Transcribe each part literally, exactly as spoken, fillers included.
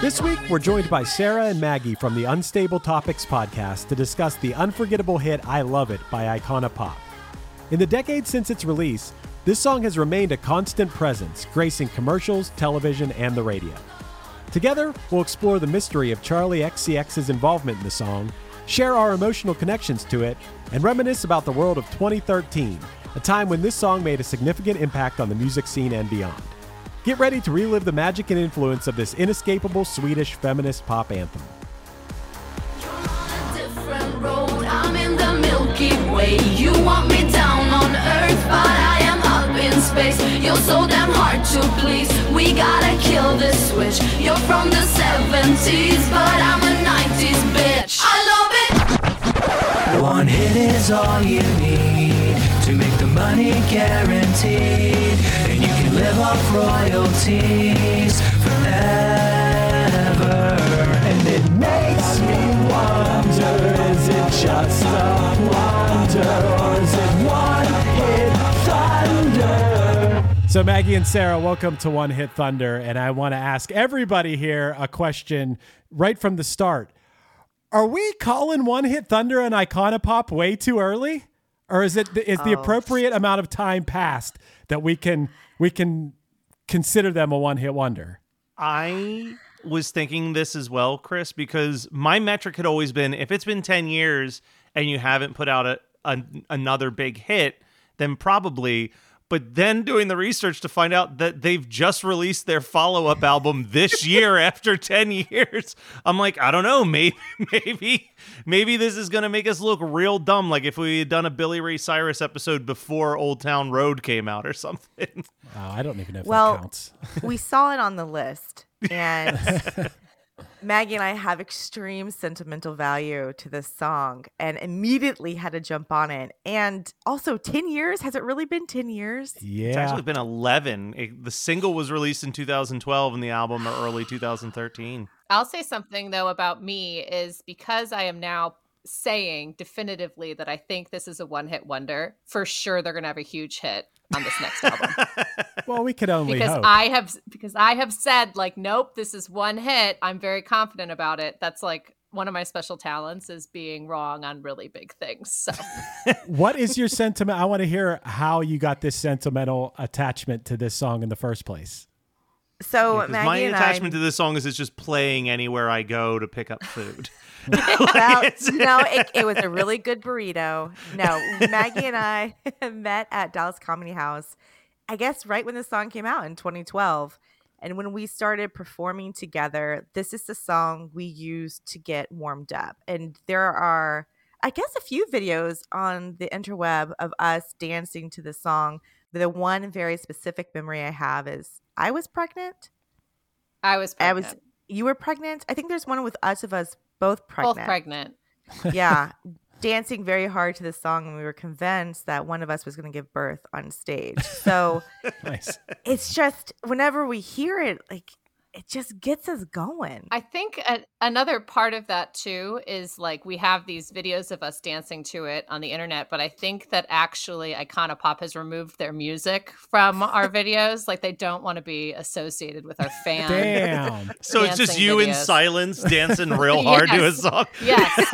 This week, we're joined by Sarah and Maggie from the Unstable Topics podcast to discuss the unforgettable hit I Love It by Icona Pop. In the decade since its release, this song has remained a constant presence, gracing commercials, television, and the radio. Together, we'll explore the mystery of Charli X C X's involvement in the song, share our emotional connections to it, and reminisce about the world of twenty thirteen, a time when this song made a significant impact on the music scene and beyond. Get ready to relive the magic and influence of this inescapable Swedish feminist pop anthem. You're on a different road, I'm in the Milky Way. You want me down on earth, but I am up in space. You're so damn hard to please, we gotta kill this switch. You're from the seventies, but I'm a nineties bitch. I love it! One hit is all you need to make the money guaranteed. And you can live off royalties forever. And it makes me wonder, is it just a wonder, or is it one hit thunder? So Maggie and Sarah, welcome to One Hit Thunder. And I want to ask everybody here a question right from the start. Are we calling One Hit Thunder and Icona Pop way too early? Or is it is the oh. appropriate amount of time passed that we can we can consider them a one-hit wonder? I was thinking this as well, Chris, because my metric had always been, if it's been ten years and you haven't put out a, a, another big hit, then probably. But then doing the research to find out that they've just released their follow-up album this year after ten years, I'm like, I don't know, maybe maybe, maybe this is going to make us look real dumb, like if we had done a Billy Ray Cyrus episode before Old Town Road came out or something. Wow, I don't even know if well, that counts. We saw it on the list, and Maggie and I have extreme sentimental value to this song and immediately had to jump on it. And also ten years. Has it really been ten years? Yeah. It's actually been eleven. It, the single was released in two thousand twelve and the album early two thousand thirteen. I'll say something though about me is because I am now saying definitively that I think this is a one-hit wonder, for sure they're going to have a huge hit on this next album. Well, we could only because hope. I have because I have said, like, nope, this is one hit. I'm very confident about it. That's like one of my special talents, is being wrong on really big things. So, what is your sentiment? I want to hear how you got this sentimental attachment to this song in the first place. So yeah, Maggie my and attachment I... to this song is it's just playing anywhere I go to pick up food. like, well, no, it, it was a really good burrito. No, Maggie and I met at Dallas Comedy House, I guess right when the song came out in twenty twelve. And when we started performing together, this is the song we used to get warmed up. And there are, I guess, a few videos on the interweb of us dancing to the song. The one very specific memory I have is I was pregnant. I was pregnant. I was, you were pregnant. I think there's one with us of us both pregnant. Both pregnant. Yeah. Dancing very hard to this song, and we were convinced that one of us was going to give birth on stage. So nice. It's just whenever we hear it, like it just gets us going. I think a- another part of that too is like we have these videos of us dancing to it on the internet, but I think that actually Icona Pop has removed their music from our videos. Like they don't want to be associated with our fan. Damn. So it's just you videos. In silence dancing real hard yes. to a song. Yes.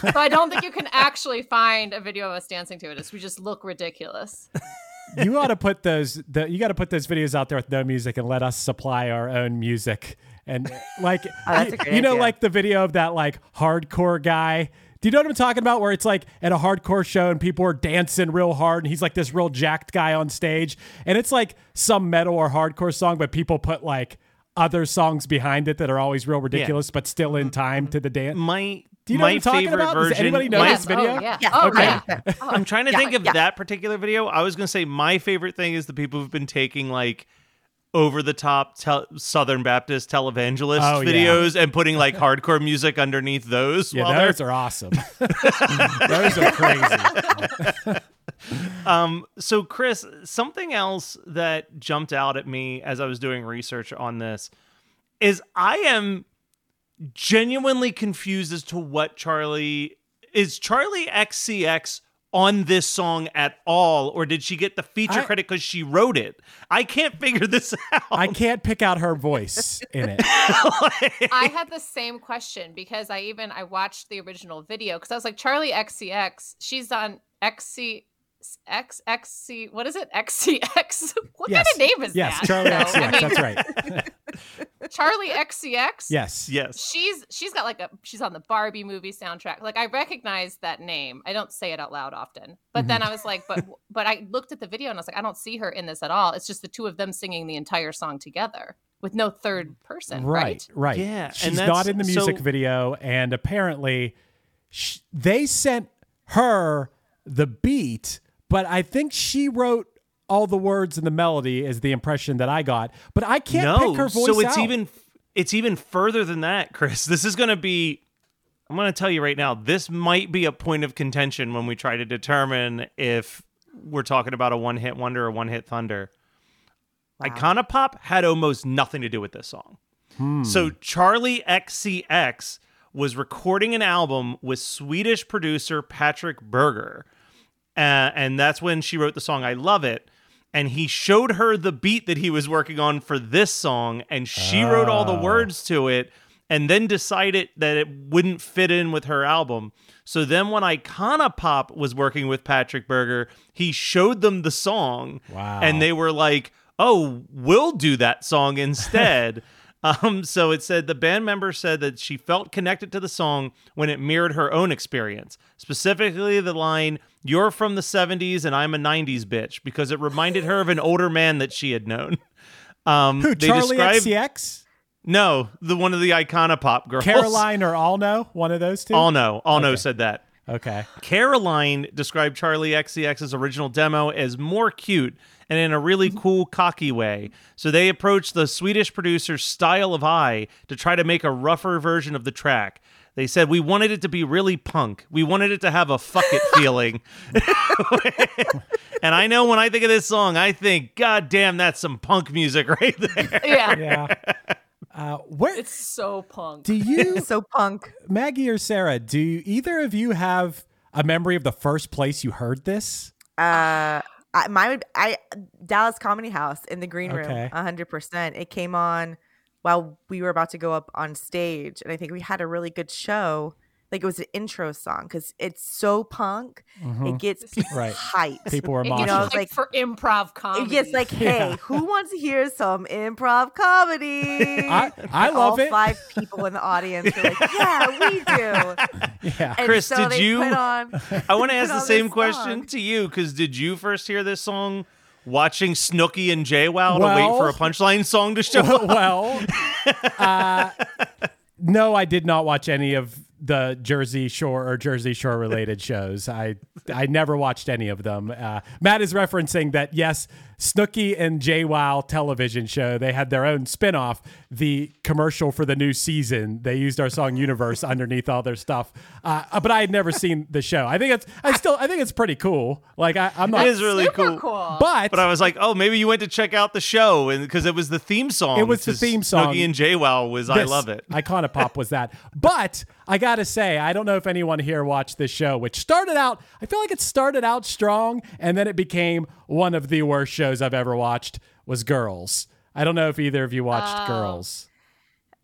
So I don't think you can actually find a video of us dancing to it. It's, we just look ridiculous. You ought to put those. The, you got to put those videos out there with no music and let us supply our own music. And like, oh, you, you know, idea. Like the video of that like hardcore guy. Do you know what I'm talking about? Where it's like at a hardcore show and people are dancing real hard, and he's like this real jacked guy on stage, and it's like some metal or hardcore song, but people put like other songs behind it that are always real ridiculous, yeah. but still in time to the dance. My. Do you know my what I'm favorite about? Version. Does anybody know yes. this video? Oh, yeah. Yes. Oh, okay. Yeah. Oh, I'm trying to yeah, think of yeah. that particular video. I was going to say my favorite thing is the people who've been taking like over-the-top te- Southern Baptist televangelist oh, videos yeah. and putting like hardcore music underneath those. Yeah, those are awesome. Those are crazy. um, so, Chris, something else that jumped out at me as I was doing research on this is I am... genuinely confused as to what Charli is Charli X C X on this song at all, or did she get the feature I, credit because she wrote it? I can't figure this out. I can't pick out her voice in it. Like, I had the same question because I even I watched the original video because I was like Charli X C X, she's on X C. X X C what is it X C X what yes. kind of name is yes. that? Yes, Charli so, X C X. I mean, that's right. Charli X C X. Yes, yes. She's she's got like a she's on the Barbie movie soundtrack. Like I recognize that name. I don't say it out loud often, but mm-hmm. then I was like, but but I looked at the video and I was like, I don't see her in this at all. It's just the two of them singing the entire song together with no third person. Right, right. right. Yeah, she's and that's, not in the music so, video, and apparently she, they sent her the beat. But I think she wrote all the words and the melody is the impression that I got. But I can't no, pick her voice so it's out. Even, it's even further than that, Chris. This is going to be, I'm going to tell you right now, this might be a point of contention when we try to determine if we're talking about a one-hit wonder or one-hit thunder. Wow. Icona Pop had almost nothing to do with this song. Hmm. So Charli X C X was recording an album with Swedish producer Patrick Berger. Uh, and that's when she wrote the song I Love It. And he showed her the beat that he was working on for this song. And she oh. wrote all the words to it and then decided that it wouldn't fit in with her album. So then when Icona Pop was working with Patrick Berger, he showed them the song. Wow. And they were like, oh, we'll do that song instead. um, so it said the band member said that she felt connected to the song when it mirrored her own experience. Specifically the line... You're from the seventies and I'm a nineties bitch because it reminded her of an older man that she had known. Um, Who, they Charli X C X? No, the one of the Icona Pop girls. Caroline or Allno, one of those two? Allno. Allno okay. said that. Okay. Caroline described Charli X C X's original demo as more cute and in a really cool, cocky way. So they approached the Swedish producer's Style of Eye to try to make a rougher version of the track. They said, we wanted it to be really punk. We wanted it to have a fuck it feeling. And I know when I think of this song, I think, God damn, that's some punk music right there. Yeah. yeah. Uh, where, it's so punk. Do you, so punk. Maggie or Sarah, do you, either of you have a memory of the first place you heard this? Uh, I, my, I Dallas Comedy House in the green room, okay. one hundred percent. It came on. While we were about to go up on stage, and I think we had a really good show. like it was an intro song because it's so punk. Mm-hmm. It gets people right. hyped. People are moshing. You know, like, like for improv comedy. It gets like, hey, yeah. who wants to hear some improv comedy? I, I love all it. All five people in the audience are like, yeah, we do. Yeah. And Chris, so did you? On, I want to ask the same question to you because did you first hear this song watching Snooki and JWoww well, to wait for a punchline song to show up? Well, uh, no, I did not watch any of the Jersey Shore or Jersey Shore related shows. I I never watched any of them. Uh, Matt is referencing that, yes, Snooki and JWoww television show, they had their own spinoff, the commercial for the new season. They used our song Universe underneath all their stuff. Uh, but I had never seen the show. I think it's I still I think it's pretty cool. Like I, I'm not It is really cool. cool. But But I was like, oh, maybe you went to check out the show and because it was the theme song. It was the theme song. Snooki and JWoww was this, I Love It. Icona Pop was that. But I got to say, I don't know if anyone here watched this show, which started out, I feel like it started out strong, and then it became one of the worst shows I've ever watched was Girls. I don't know if either of you watched oh. Girls.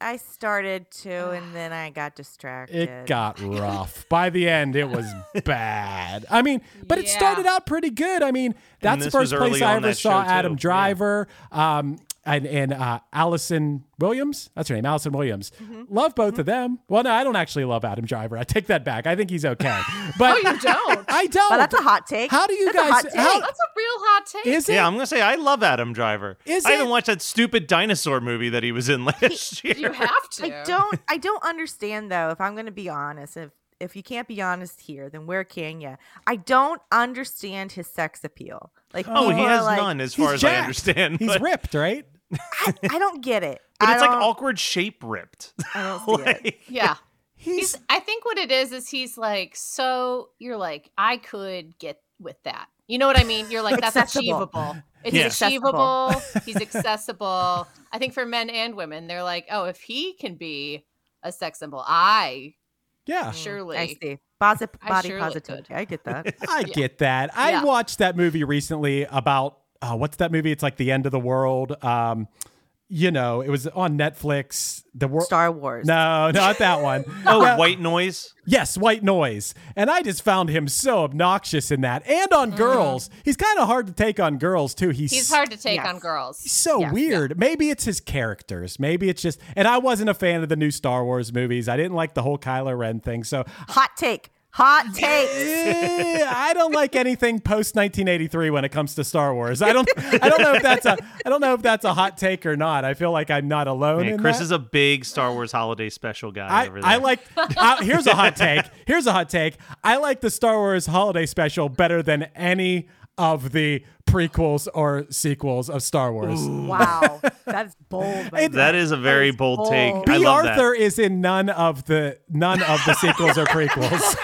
I started to, and then I got distracted. It got rough. By the end, it was bad. I mean, but yeah. it started out pretty good. I mean, that's the first place I ever saw Adam too. Driver. Yeah. Um And, and uh, Allison Williams, that's her name, Allison Williams. Mm-hmm. Love both mm-hmm. of them. Well, no, I don't actually love Adam Driver. I take that back. I think he's okay. But oh, you don't? I don't. Well, that's a hot take. How do you that's guys? A hot take. How, that's a real hot take. Is it? Yeah, I'm gonna say I love Adam Driver. Is I it? even watched that stupid dinosaur movie that he was in last year. You have to. I don't. I don't understand though. If I'm gonna be honest, if if you can't be honest here, then where can you? I don't understand his sex appeal. Like, oh, he has like, none, as far as jacked. I understand. He's but. ripped, right? I, I don't get it. But I it's don't... like awkward shape ripped. I don't see like... it. Yeah. He's... he's. I think what it is is he's like, so you're like, I could get with that. You know what I mean? You're like, that's accessible. achievable. It's yeah. achievable. He's accessible. I think for men and women, they're like, oh, if he can be a sex symbol, I yeah, surely. I see. Body positivity. I get that. I yeah. get that. I yeah. watched that movie recently about uh, what's that movie? It's like the end of the world. Um, you know, it was on Netflix. The wor- Star Wars. No, not that one. oh, uh, White Noise. Yes, White Noise. And I just found him so obnoxious in that, and on mm. Girls. He's kind of hard to take on Girls too. He's he's hard to take yes. on Girls. He's so yeah, weird. Yeah. Maybe it's his characters. Maybe it's just. And I wasn't a fan of the new Star Wars movies. I didn't like the whole Kylo Ren thing. So hot take. Hot takes. I don't like anything post nineteen eighty-three when it comes to Star Wars. I don't. I don't know if that's a. I don't know if that's a hot take or not. I feel like I'm not alone. Man, in Chris that. is a big Star Wars holiday special guy. I, over there. I like. Uh, here's a hot take. Here's a hot take. I like the Star Wars holiday special better than any of the prequels or sequels of Star Wars. Ooh. Wow, that's bold. It, that is a very is bold, bold take. B. I love Arthur that. is in none of the none of the sequels or prequels.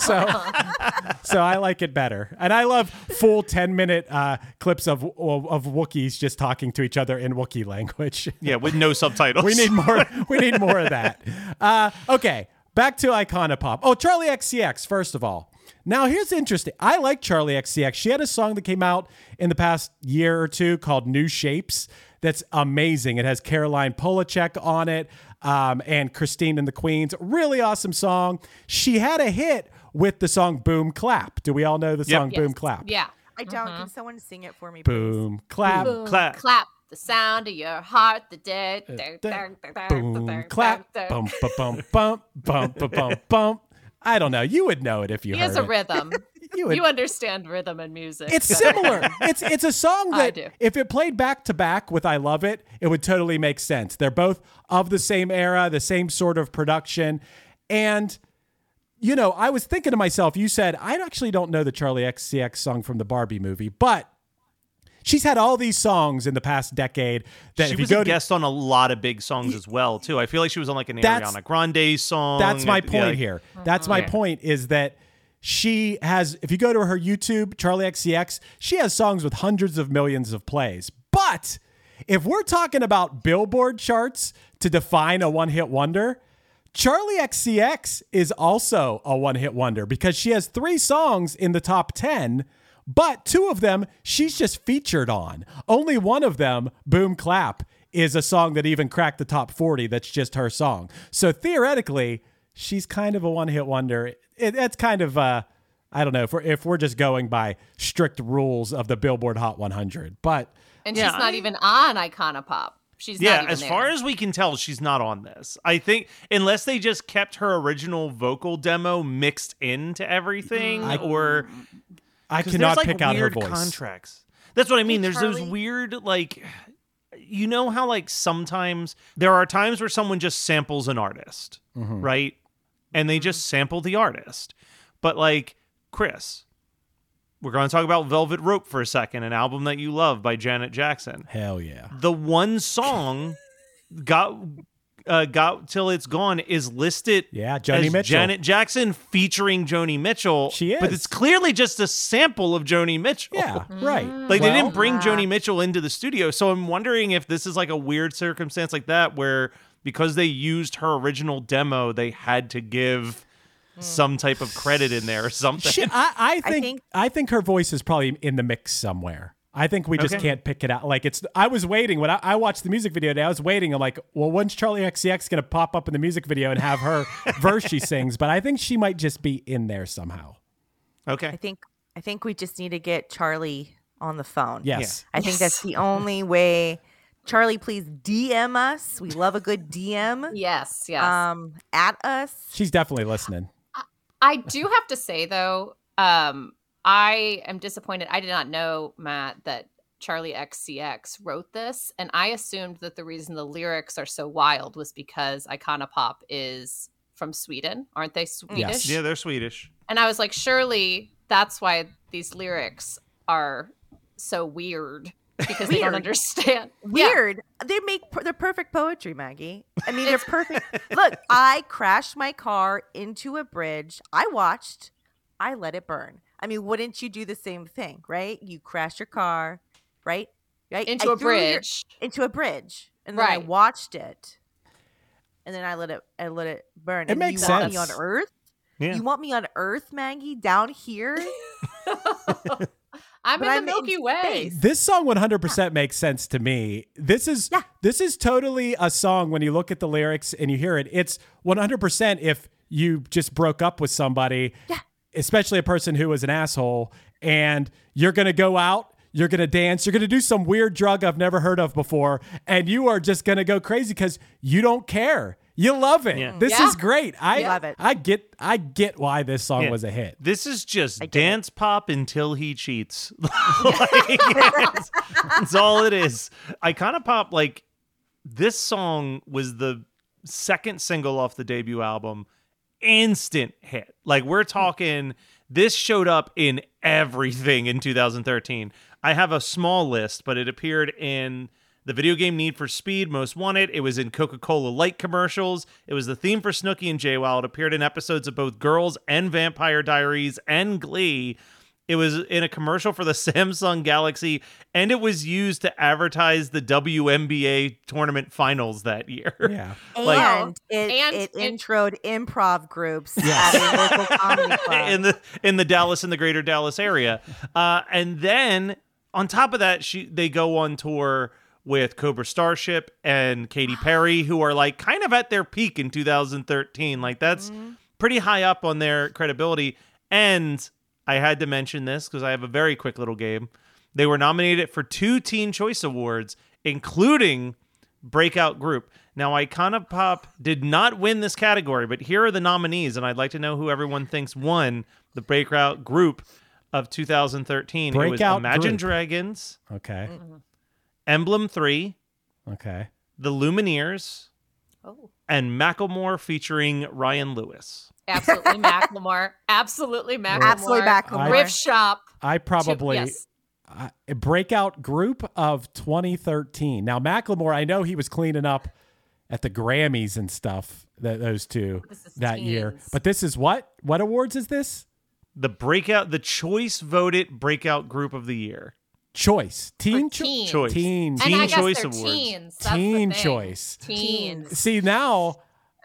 so, so I like it better, and I love full ten minute uh, clips of, of of Wookiees just talking to each other in Wookiee language. Yeah, with no subtitles. We need more. We need more of that. Uh, okay, back to Icona Pop. Oh, Charli X C X. First of all. Now, here's interesting. I like Charli X C X. She had a song that came out in the past year or two called New Shapes. That's amazing. It has Caroline Polachek on it um, and Christine and the Queens. Really awesome song. She had a hit with the song Boom Clap. Do we all know the yep. song yes. Boom Clap? Yeah. I don't. Uh-huh. Can someone sing it for me, please? Boom Clap. Boom Clap. Clap. The sound of your heart, the dead. Boom Clap. Boom, boom, boom, boom, boom, boom. I don't know. You would know it if you he heard it. He has a rhythm. you, would... you understand rhythm and music. It's so. similar. It's it's a song that if it played back to back with I Love It, it would totally make sense. They're both of the same era, the same sort of production. And, you know, I was thinking to myself, you said, I actually don't know the Charli X C X song from the Barbie movie, but she's had all these songs in the past decade. That she if was you go a to, guest on a lot of big songs as well, too. I feel like she was on like an Ariana Grande song. That's my point yeah, like, here. That's my yeah. point is that she has, if you go to her YouTube, Charli X C X, she has songs with hundreds of millions of plays. But if we're talking about Billboard charts to define a one-hit wonder, Charli X C X is also a one-hit wonder because she has three songs in the top ten. But two of them, she's just featured on. Only one of them, Boom Clap, is a song that even cracked the top forty. That's just her song. So theoretically, she's kind of a one-hit wonder. It, it's kind of, uh, I don't know, if we're, if we're just going by strict rules of the Billboard Hot one hundred. But and she's yeah, not I, even on Icona Pop. She's yeah, not even as there. Far as we can tell, she's not on this. I think, unless they just kept her original vocal demo mixed into everything, I, or... I cannot like pick out her voice. Contracts. That's what I mean. Hey, there's Charli. Those weird, like... You know how, like, sometimes there are times where someone just samples an artist, mm-hmm. right? And they just sample the artist. But, like, Chris, we're going to talk about Velvet Rope for a second, an album that you love by Janet Jackson. Hell yeah. The one song, got uh, got Till It's Gone, is listed yeah, Joni as Mitchell. Janet Jackson featuring Joni Mitchell. She is. But it's clearly just a sample of Joni Mitchell. Yeah, right. Like, well, they didn't bring yeah. Joni Mitchell into the studio. So I'm wondering if this is like a weird circumstance like that where because they used her original demo, they had to give... some type of credit in there or something. She, I, I, think, I think I think her voice is probably in the mix somewhere. I think we just okay. can't pick it out. Like it's. I was waiting when I, I watched the music video today. I was waiting. I'm like, well, when's Charli X C X going to pop up in the music video and have her verse she sings? But I think she might just be in there somehow. Okay. I think I think we just need to get Charli on the phone. Yes. Yeah. I yes. think that's the only way. Charli, please D M us. We love a good D M. Yes. Yes. Um, at us. She's definitely listening. I do have to say, though, um, I am disappointed. I did not know, Matt, that Charli X C X wrote this. And I assumed that the reason the lyrics are so wild was because Icona Pop is from Sweden. Aren't they Swedish? Yes. Yeah, they're Swedish. And I was like, surely that's why these lyrics are so weird. Because weird. They don't understand. Weird. Yeah. They make they're perfect poetry, Maggie. I mean, they're perfect. Look, I crashed my car into a bridge. I watched. I let it burn. I mean, wouldn't you do the same thing, right? You crash your car, right? Right into I a bridge. Your, into a bridge, and then right. I watched it, and then I let it. I let it burn. It and makes you sense. Want me on Earth? Yeah. You want me on Earth, Maggie? Down here. I'm but in I'm the Milky in Way. This song one hundred percent yeah. makes sense to me. This is yeah. this is totally a song when you look at the lyrics and you hear it. It's one hundred percent if you just broke up with somebody, yeah. especially a person who was an asshole, and you're going to go out, you're going to dance, you're going to do some weird drug I've never heard of before, and you are just going to go crazy because you don't care. You love it. Yeah. This yeah. is great. I yeah. love it. I get I get why this song yeah. was a hit. This is just dance it. Pop until he cheats. Like, it's, it's all it is. Icona Pop, like, this song was the second single off the debut album. Instant hit. Like, we're talking, this showed up in everything in two thousand thirteen. I have a small list, but it appeared in... the video game Need for Speed, Most Wanted. It was in Coca-Cola Light commercials. It was the theme for Snooki and JWoww. It appeared in episodes of both Girls and Vampire Diaries and Glee. It was in a commercial for the Samsung Galaxy. And it was used to advertise the W N B A tournament finals that year. Yeah. Like, and it, and it introed improv groups yes. at a local comedy club. In the, in the Dallas, in the greater Dallas area. Uh, and then, on top of that, she they go on tour... with Cobra Starship and Katy Perry, who are like kind of at their peak in two thousand thirteen. Like, that's mm-hmm. pretty high up on their credibility. And I had to mention this because I have a very quick little game. They were nominated for two Teen Choice Awards, including Breakout Group. Now, Icona Pop did not win this category, but here are the nominees, and I'd like to know who everyone thinks won the Breakout Group of two thousand thirteen. Breakout it was Imagine group. Dragons. Okay. Mm-hmm. Emblem three, okay, the Lumineers, oh, and Macklemore featuring Ryan Lewis. Absolutely Macklemore. Absolutely Macklemore. Absolutely Macklemore. Riff Shop. I probably to, yes. uh, breakout group of twenty thirteen. Now Macklemore, I know he was cleaning up at the Grammys and stuff. That those two that teens. year. But this is what? What awards is this? The breakout, the choice voted breakout group of the year. Choice. Teen cho- choice. Teen and I guess choice awards. Teens. That's teen the thing. Choice. Teens. See, now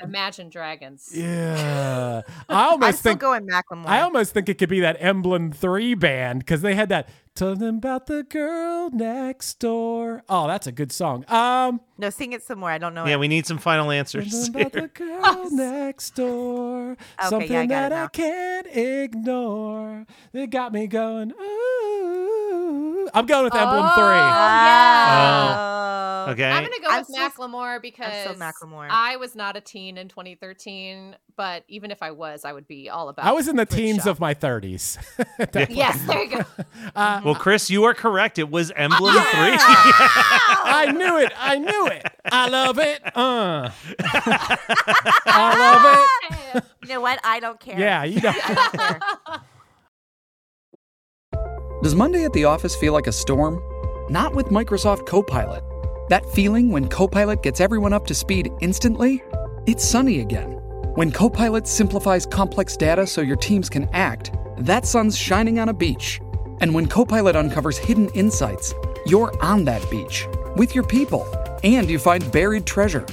Imagine Dragons. Yeah. I almost I'm still think going Macklemore. I almost think it could be that Emblem three band because they had that Something about the girl next door. Oh, that's a good song. Um, no, sing it some more. I don't know. Yeah, it. We need some final answers. Something here. About the girl oh. next door. Okay, something yeah, I that I can't ignore. It got me going. Ooh, I'm going with oh, Emblem three. Yeah. Oh, okay. I'm gonna go I'm with so, Macklemore because so Macklemore. I was not a teen in twenty thirteen, but even if I was, I would be all about. I was in the teens shop. Of my thirties. Yes, there you go. Uh, Well, Chris, you are correct. It was Emblem yeah! three. Yeah. I knew it. I knew it. I love it. Uh. I love it. You know what? I don't care. Yeah, you don't, I don't care. Does Monday at the office feel like a storm? Not with Microsoft Copilot. That feeling when Copilot gets everyone up to speed instantly? It's sunny again. When Copilot simplifies complex data so your teams can act, that sun's shining on a beach. And when Copilot uncovers hidden insights, you're on that beach with your people and you find buried treasure.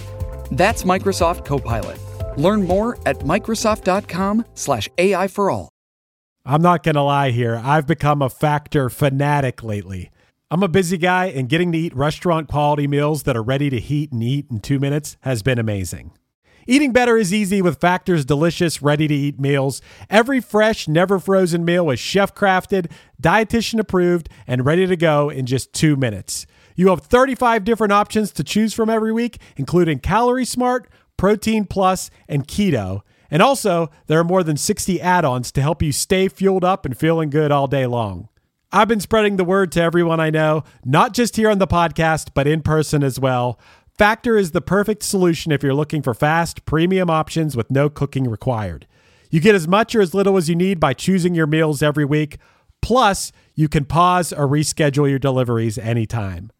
That's Microsoft Copilot. Learn more at Microsoft dot com slash A I for all. I'm not going to lie here. I've become a Factor fanatic lately. I'm a busy guy, and getting to eat restaurant quality meals that are ready to heat and eat in two minutes has been amazing. Eating better is easy with Factor's delicious, ready-to-eat meals. Every fresh, never-frozen meal is chef-crafted, dietitian-approved, and ready to go in just two minutes. You have thirty-five different options to choose from every week, including Calorie Smart, Protein Plus, and Keto. And also, there are more than sixty add-ons to help you stay fueled up and feeling good all day long. I've been spreading the word to everyone I know, not just here on the podcast, but in person as well. Factor is the perfect solution if you're looking for fast, premium options with no cooking required. You get as much or as little as you need by choosing your meals every week. Plus, you can pause or reschedule your deliveries anytime.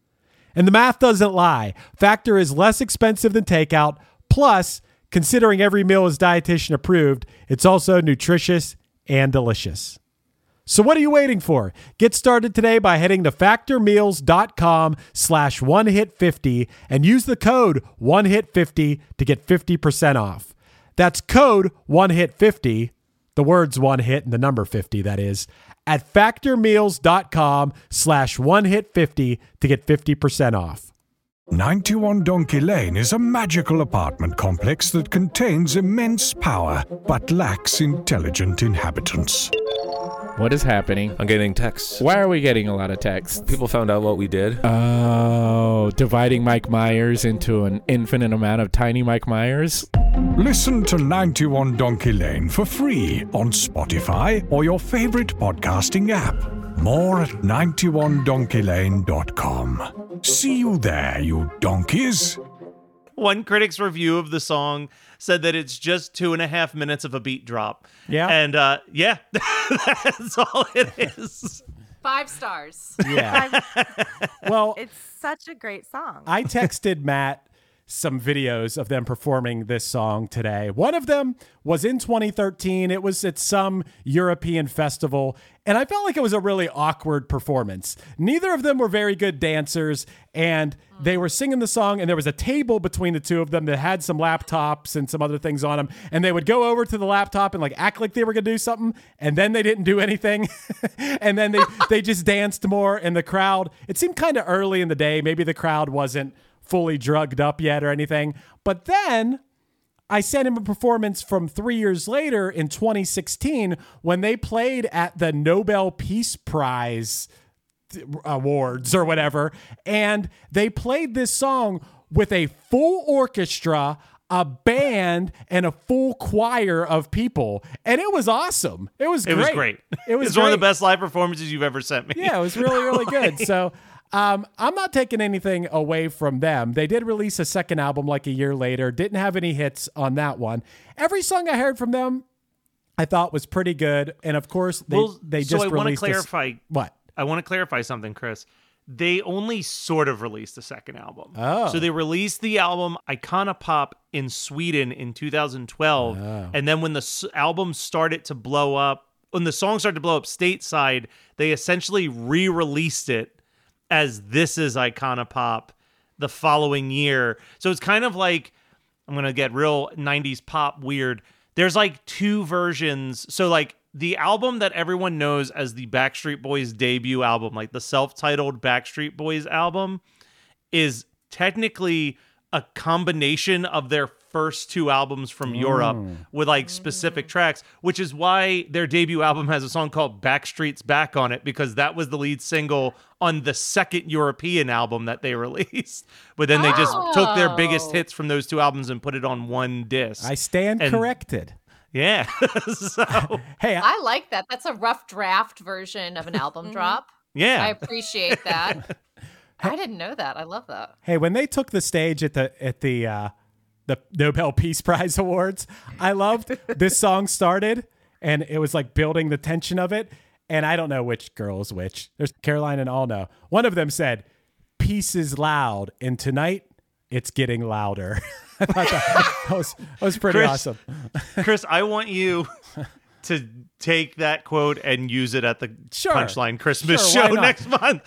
And the math doesn't lie. Factor is less expensive than takeout. Plus, considering every meal is dietitian approved, it's also nutritious and delicious. So what are you waiting for? Get started today by heading to factor meals dot com slash one hit fifty and use the code one hit fifty to get fifty percent off. That's code one hit fifty, the words one hit and the number fifty, that is, at factor meals dot com slash one hit fifty to get fifty percent off. ninety-one Donkey Lane is a magical apartment complex that contains immense power but lacks intelligent inhabitants. What is happening? I'm getting texts. Why are we getting a lot of texts? People found out what we did. Oh, dividing Mike Myers into an infinite amount of tiny Mike Myers? Listen to ninety-one Donkey Lane for free on Spotify or your favorite podcasting app. More at ninety-one donkey lane dot com. See you there, you donkeys. One critic's review of the song said that it's just two and a half minutes of a beat drop. Yeah. And uh, yeah, that's all it is. Five stars. Yeah. Five. Well, it's such a great song. I texted Matt some videos of them performing this song today. One of them was in twenty thirteen. It was at some European festival, and I felt like it was a really awkward performance. Neither of them were very good dancers, and they were singing the song, and there was a table between the two of them that had some laptops and some other things on them, and they would go over to the laptop and like act like they were going to do something, and then they didn't do anything. And then they, they just danced more, and the crowd, it seemed kind of early in the day. Maybe the crowd wasn't fully drugged up yet or anything. But then I sent him a performance from three years later in twenty sixteen when they played at the Nobel Peace Prize Awards or whatever. And they played this song with a full orchestra, a band, and a full choir of people. And it was awesome. It was great. It was great. It was, it was one of the best live performances you've ever sent me. Yeah, it was really, really like... good. So... Um, I'm not taking anything away from them. They did release a second album like a year later. Didn't have any hits on that one. Every song I heard from them, I thought was pretty good. And of course, they, well, they just so I released want to clarify. A, what? I want to clarify something, Chris. They only sort of released a second album. Oh. So they released the album Icona Pop in Sweden in two thousand twelve. Oh. And then when the s- album started to blow up, when the song started to blow up stateside, they essentially re-released it as This Is Icona Pop the following year. So it's kind of like, I'm going to get real nineties pop weird. There's like two versions. So like the album that everyone knows as the Backstreet Boys debut album, like the self-titled Backstreet Boys album, is technically a combination of their first two albums from mm. Europe with like specific tracks, which is why their debut album has a song called Backstreet's Back on it, because that was the lead single on the second European album that they released. But then they just oh. took their biggest hits from those two albums and put it on one disc. I stand and- corrected. Yeah. so, hey, I-, I like that. That's a rough draft version of an album drop. Yeah. I appreciate that. I didn't know that. I love that. Hey, when they took the stage at the at the uh, the Nobel Peace Prize Awards, I loved this song started, and it was like building the tension of it. And I don't know which girl's which. There's Caroline and Allno. One of them said, "Peace is loud, and tonight it's getting louder." I thought that, that, was, that was pretty Chris, awesome. Chris, I want you to take that quote and use it at the sure. Punchline Christmas sure, show next month.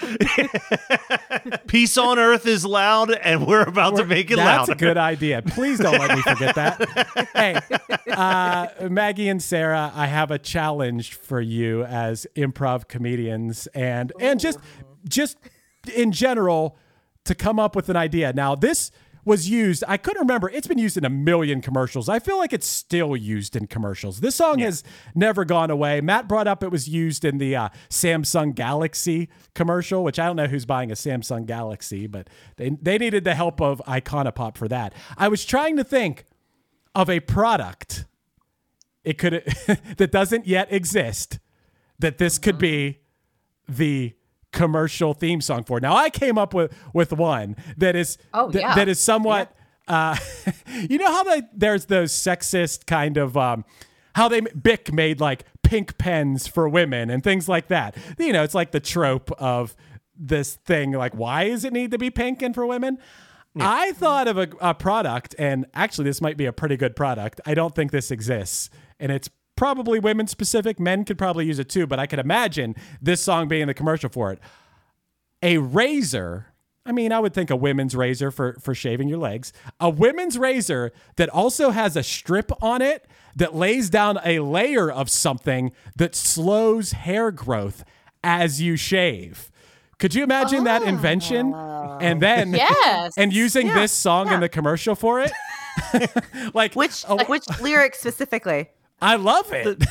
Peace on earth is loud, and we're about we're, to make it that's louder. That's a good idea. Please don't let me forget that. Hey, uh, Maggie and Sarah, I have a challenge for you as improv comedians and Ooh. and just just in general to come up with an idea. Now, this was used, I couldn't remember, it's been used in a million commercials. I feel like it's still used in commercials. This song yeah. has never gone away. Matt brought up it was used in the uh, Samsung Galaxy commercial, which I don't know who's buying a Samsung Galaxy, but they, they needed the help of Icona Pop for that. I was trying to think of a product it could that doesn't yet exist that this could be the commercial theme song for. Now I came up with, with one that is oh, th- yeah. that is somewhat yeah. uh you know how they, there's those sexist kind of um how they Bic made like pink pens for women and things like that. You know, it's like the trope of this thing, like why does it need to be pink and for women? Yeah. I thought of a, a product, and actually this might be a pretty good product. I don't think this exists, and it's probably women specific. Men could probably use it too, but I could imagine this song being the commercial for it. A razor. I mean, I would think a women's razor for, for shaving your legs. A women's razor that also has a strip on it that lays down a layer of something that slows hair growth as you shave. Could you imagine oh. that invention? And then yes. and using yeah. this song yeah. in the commercial for it? like which a, like which lyric specifically? I love it. The,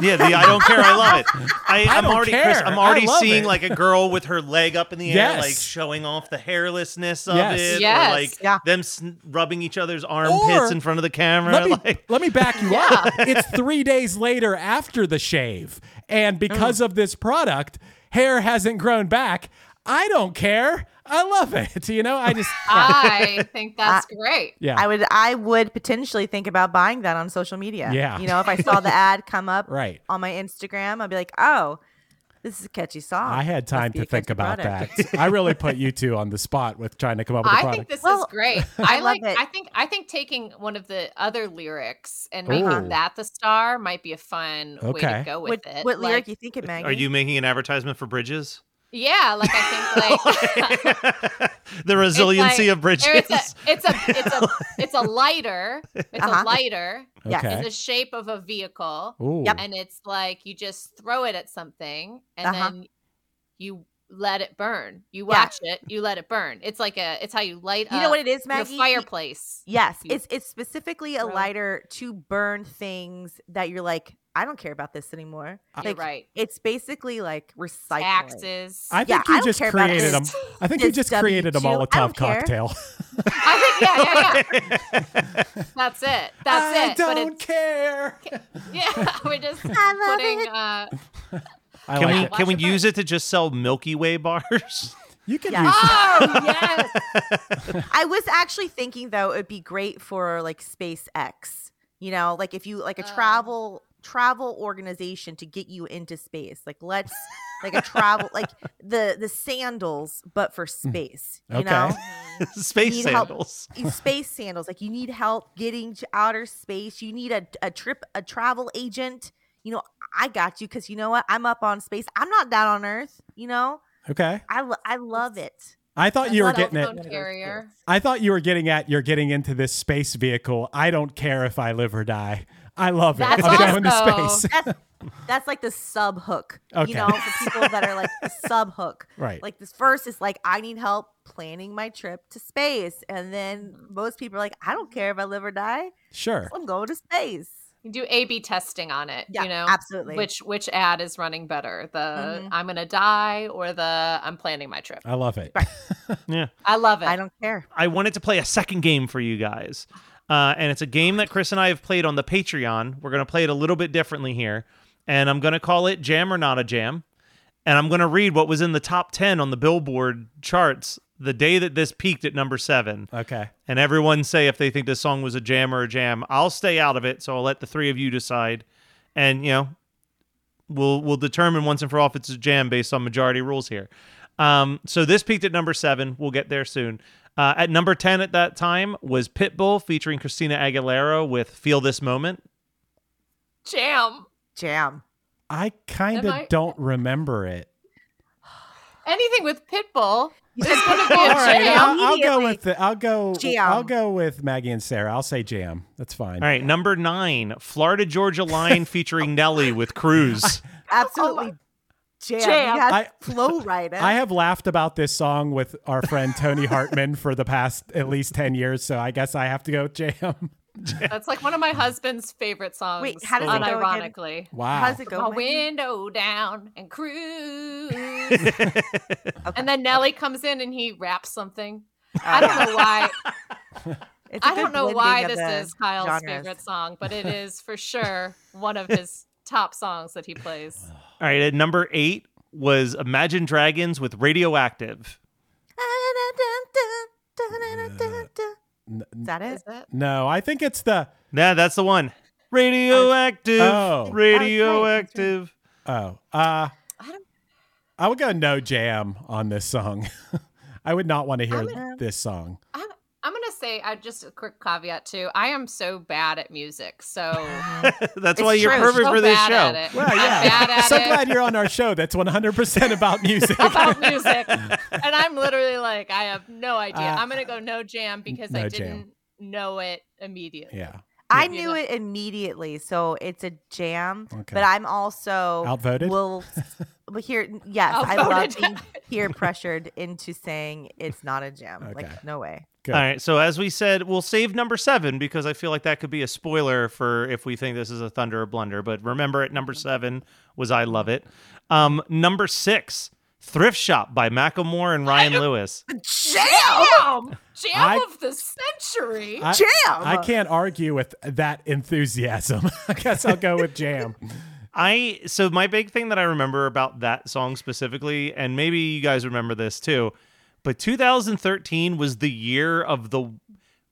yeah, the I don't care. I love it. I, I I'm already, care. Chris, I'm already seeing it. Like a girl with her leg up in the air, yes. like showing off the hairlessness of yes. it, yes. or like yeah. them rubbing each other's armpits or, in front of the camera. Let me, like, let me back you yeah. up. It's three days later after the shave, and because mm. of this product, hair hasn't grown back. I don't care. I love it. You know, I just. Yeah. I think that's I, great. Yeah, I would. I would potentially think about buying that on social media. Yeah, you know, if I saw the ad come up right. on my Instagram, I'd be like, "Oh, this is a catchy song." I had time to think about product. that. I really put you two on the spot with trying to come up with. I a product. think this well, is great. I, I like. It. I think. I think taking one of the other lyrics and making Ooh. that the star might be a fun okay. way to go with what, it. What like, lyric you thinking, Maggie? Are you making an advertisement for Bridges? Yeah, like I think like the resiliency like, of bridges. It's a it's a it's a it's a lighter. It's uh-huh. a lighter. Yeah, okay. It's the shape of a vehicle. Ooh. And it's like you just throw it at something and uh-huh. then you let it burn. You watch yeah. it, you let it burn. It's like a it's how you light you up know what it is, Maggie? Your fireplace. Yes. You it's it's specifically a lighter it. to burn things that you're like, I don't care about this anymore. You're like, right. It's basically like recycling. Taxes. I think yeah, you I just created them. I think you just W two created a Molotov cocktail. I think yeah, yeah, yeah. That's it. That's I it. I don't but care. Yeah, we're just putting. Uh, I can like we it. can we use it to just sell Milky Way bars? You can yes. use Oh, yes. I was actually thinking though it'd be great for like SpaceX. You know, like if you like a uh, travel. travel organization to get you into space, like let's like a travel like the the sandals but for space, you okay. know. Space sandals help, space sandals like you need help getting to outer space, you need a, a trip a travel agent, you know. I got you, because you know what, I'm up on space, I'm not down on Earth, you know. Okay. I, I love it. I thought That's you were getting it. Carrier. I thought you were getting at you're getting into this space vehicle. I don't care if I live or die. I love it. That's I'm also, going to space. That's, that's like the sub hook, okay. You know, for people that are like the sub hook. Right. Like this verse is like, I need help planning my trip to space. And then most people are like, I don't care if I live or die. Sure. So I'm going to space. You do A B testing on it, yeah, you know, absolutely. Which which ad is running better, the mm-hmm. I'm going to die or the I'm planning my trip. I love it. Right. Yeah. I love it. I don't care. I wanted to play a second game for you guys. Uh, and it's a game that Chris and I have played on the Patreon. We're going to play it a little bit differently here. And I'm going to call it Jam or Not a Jam. And I'm going to read what was in the top ten on the Billboard charts the day that this peaked at number seven. Okay. And everyone say if they think this song was a jam or a jam. I'll stay out of it, so I'll let the three of you decide. And, you know, we'll we'll determine once and for all if it's a jam based on majority rules here. Um, so this peaked at number seven. We'll get there soon. Uh, at number ten at that time was Pitbull featuring Christina Aguilera with Feel This Moment. Jam. Jam. I kind of don't remember it. Anything with Pitbull. All right, I'll, I'll go with the, I'll go jam. I'll go with Maggie and Sarah. I'll say jam. That's fine. All right, number nine, Florida Georgia Line featuring Nelly with Cruise. Absolutely. Oh, jam. jam. I, flow right in. I have laughed about this song with our friend Tony Hartman for the past at least ten years, so I guess I have to go jam. Jam. That's like one of my husband's favorite songs. Wait, how does it go again? Wow. How's it go? My window down and cruise. Okay. And then Nelly comes in and he raps something. I don't know why. I don't know why this is Kyle's genres. favorite song, but it is for sure one of his top songs that he plays. All right, at number eight was Imagine Dragons with Radioactive. Is that it? No, I think it's the... Nah, that's the one. Radioactive. Oh. Radioactive. Oh. Uh, I, I would go no jam on this song. I would not want to hear gonna, this song. I'm, I'm going to say, I, just a quick caveat too, I am so bad at music, so... That's why you're true. perfect so for this show. Well, yeah. I'm bad at so it. glad you're on our show that's one hundred percent about music. about music. And I'm literally like, I have no idea. Uh, I'm going to go no jam because no I didn't jam. know it immediately. Yeah. I knew it immediately, so it's a jam. Okay. But I'm also outvoted. We'll, we'll hear, yes, outvoted. I love being peer pressured into saying it's not a jam. Okay. Like, no way. Good. All right. So as we said, we'll save number seven because I feel like that could be a spoiler for if we think this is a thunder or blunder. But remember, at number seven was I Love It. Um, number six, Thrift Shop by Macklemore and Ryan Lewis. Jam! Jam I, of the century. I, jam! I can't argue with that enthusiasm. I guess I'll go with jam. I So my big thing that I remember about that song specifically, and maybe you guys remember this too, but two thousand thirteen was the year of the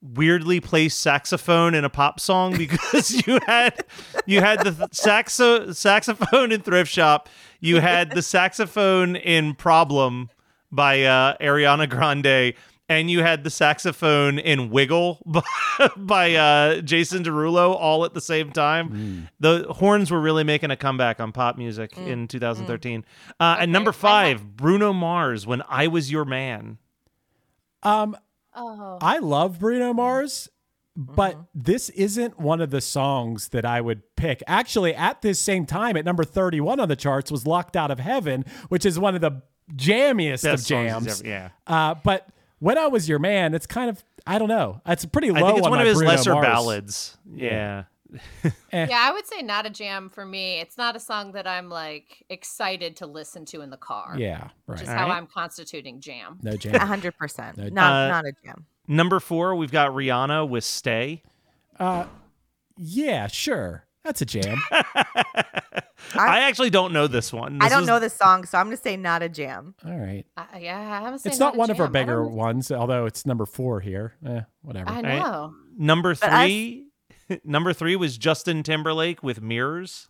weirdly placed saxophone in a pop song because you had you had the saxo saxophone in Thrift Shop, you had the saxophone in Problem by uh, Ariana Grande, and you had the saxophone in Wiggle by, by uh, Jason Derulo all at the same time. Mm. The horns were really making a comeback on pop music mm. in twenty thirteen. Mm. Uh, okay. And number five, Bruno Mars, When I Was Your Man. Um, oh. I love Bruno Mars, but mm-hmm. this isn't one of the songs that I would pick. Actually, at this same time, at number thirty-one on the charts was Locked Out of Heaven, which is one of the jammiest Best of jams. Ever, yeah. Uh, but... When I Was Your Man, it's kind of, I don't know. It's pretty low on my Bruno I think it's on one of his Bruno lesser Mars. ballads. Yeah. Yeah, I would say not a jam for me. It's not a song that I'm like excited to listen to in the car. Yeah, right. Which is All how right. I'm constituting jam. No jam. one hundred percent. No jam. Not, uh, not a jam. Number four, we've got Rihanna with Stay. Uh, yeah, sure. That's a jam. I actually don't know this one. This I don't is... know this song, so I'm going to say not a jam. All right. Uh, yeah, I haven't seen it. It's not, not one jam. of our bigger ones, although it's number four here. Eh, whatever. I know. Right. Number three. I... number three was Justin Timberlake with Mirrors.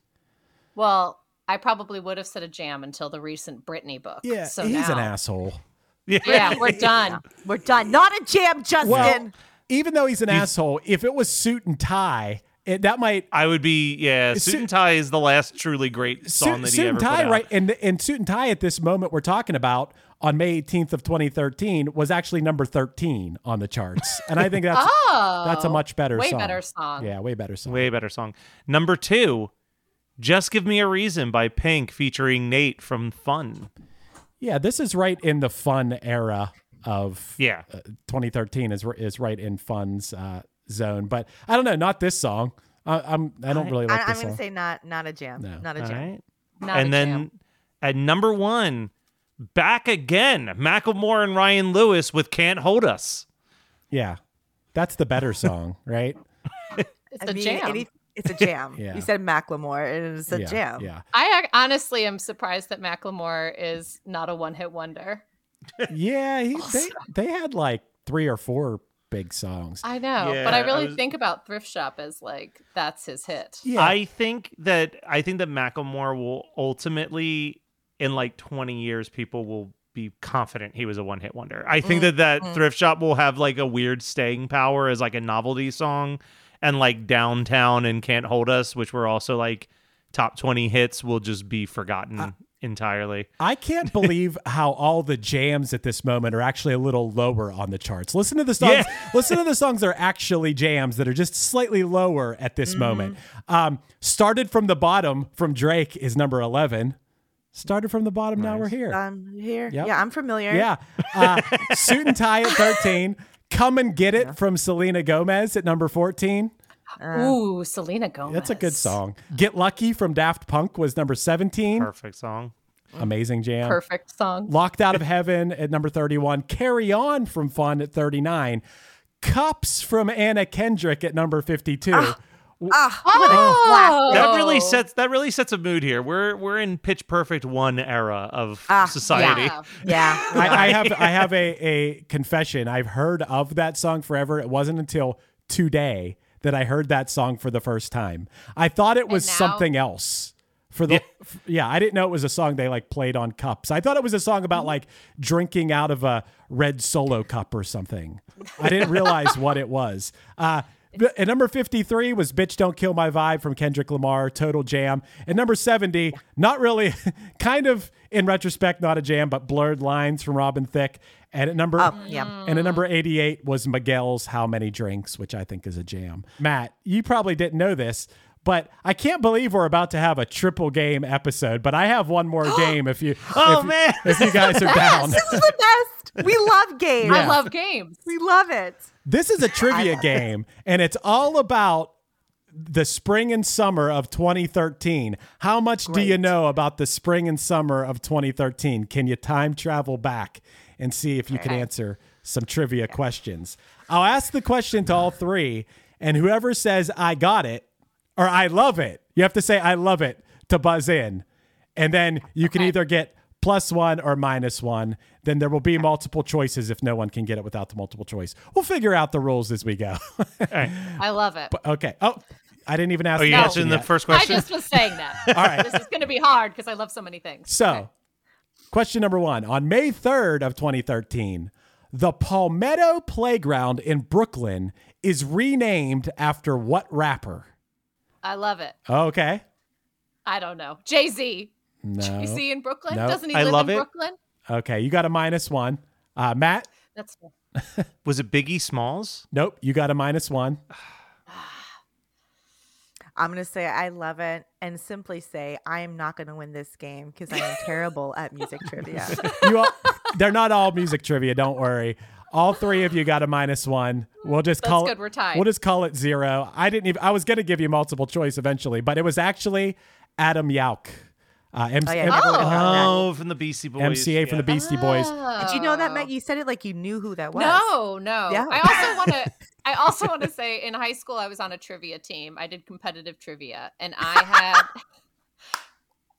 Well, I probably would have said a jam until the recent Britney book. Yeah, so he's now... an asshole. Yeah. yeah, we're done. We're done. Not a jam, Justin. Well, even though he's an he's... asshole, if it was suit and tie... It, that might I would be yeah. Suit, suit and Tie is the last truly great song suit, that he ever put out. Suit and Tie, right? And and Suit and Tie at this moment we're talking about on May eighteenth of twenty thirteen was actually number thirteen on the charts. And I think that's oh, that's a much better way song. Way better song. Yeah, way better song. Way better song. Number two, Just Give Me a Reason by Pink featuring Nate from Fun. Yeah, this is right in the Fun era of yeah. uh, twenty thirteen is is right in Fun's uh, zone. But I don't know, not this song. I, I'm I don't really like I, this I'm song. I'm going to say not not a jam. No. Not a jam. Right. Not and a then jam. At number one, back again, Macklemore and Ryan Lewis with Can't Hold Us. Yeah, that's the better song, right? It's I a mean, jam. It, it's a jam. Yeah. You said Macklemore, and it's a yeah, jam. Yeah. I honestly am surprised that Macklemore is not a one-hit wonder. Yeah, he, they, they had like three or four big songs. I know, yeah, but I really I was... think about Thrift Shop as like, that's his hit. Yeah. I think that I think that Macklemore will ultimately... in like twenty years, people will be confident he was a one-hit wonder. I think mm-hmm. that that Thrift Shop will have like a weird staying power as like a novelty song, and like Downtown and Can't Hold Us, which were also like top twenty hits, will just be forgotten uh, entirely. I can't believe how all the jams at this moment are actually a little lower on the charts. Listen to the songs. Yeah. Listen to the songs that are actually jams that are just slightly lower at this mm-hmm. moment. Um, Started From the Bottom from Drake is number eleven. Started From the Bottom, nice. Now we're here. I'm here. Yep. Yeah, I'm familiar. Yeah. Uh, Suit and Tie at thirteen. Come and Get It yeah. from Selena Gomez at number fourteen. Uh, Ooh, Selena Gomez. That's a good song. Get Lucky from Daft Punk was number seventeen. Perfect song. Amazing jam. Perfect song. Locked Out of Heaven at number thirty-one. Carry On from Fun at thirty-nine. Cups from Anna Kendrick at number fifty-two. Ah. Oh. That really sets that really sets a mood here. We're we're in Pitch Perfect one era of uh, society. Yeah, yeah. I, I have I have a, a confession. I've heard of that song forever. It wasn't until today that I heard that song for the first time. I thought it was now, something else. For the yeah. F- yeah, I didn't know it was a song they like played on cups. I thought it was a song about like drinking out of a red Solo cup or something. I didn't realize what it was. Uh, At number fifty-three was Bitch Don't Kill My Vibe from Kendrick Lamar, total jam. At number seventy, not really, kind of in retrospect, not a jam, but Blurred Lines from Robin Thicke. And at number oh, yeah. and at number eighty-eight was Miguel's How Many Drinks, which I think is a jam. Matt, you probably didn't know this, but I can't believe we're about to have a triple game episode, but I have one more game if you Oh if, man, if you guys are down. This is the best. We love games. Yeah. I love games. We love it. This is a trivia game, and it's all about the spring and summer of twenty thirteen. How much Great. do you know about the spring and summer of twenty thirteen? Can you time travel back and see if you okay. can answer some trivia okay. questions? I'll ask the question to all three, and whoever says, I got it, or I love it, you have to say, I love it, to buzz in. And then you okay. can either get plus one or minus one. Then there will be multiple choices if no one can get it without the multiple choice. We'll figure out the rules as we go. Right. I love it. But, okay. Oh, I didn't even ask. Oh, you answered the first question? I just was saying that. All right. This is going to be hard because I love so many things. So, okay. question number one. On May third of twenty thirteen, the Palmetto Playground in Brooklyn is renamed after what rapper? I love it. Okay. I don't know. Jay-Z. No. You see in Brooklyn? Nope. Doesn't he I live love in it. Brooklyn? Okay, you got a minus one. Uh, Matt? That's fair. Was it Biggie Smalls? Nope, you got a minus one. I'm going to say I love it and simply say I am not going to win this game because I am terrible at music trivia. You all, they're not all music trivia, don't worry. All three of you got a minus one. We'll just That's call good, it, we're tied. We'll just call it zero. I didn't even I was going to give you multiple choice eventually, but it was actually Adam Yauch. Uh, M- oh, yeah, M- oh, oh, from the Beastie Boys. M C A yeah. from the Beastie Boys. Oh. Did you know that, Matt? You said it like you knew who that was. No, no. Yeah. I also want to. I also want to say, in high school, I was on a trivia team. I did competitive trivia, and I had,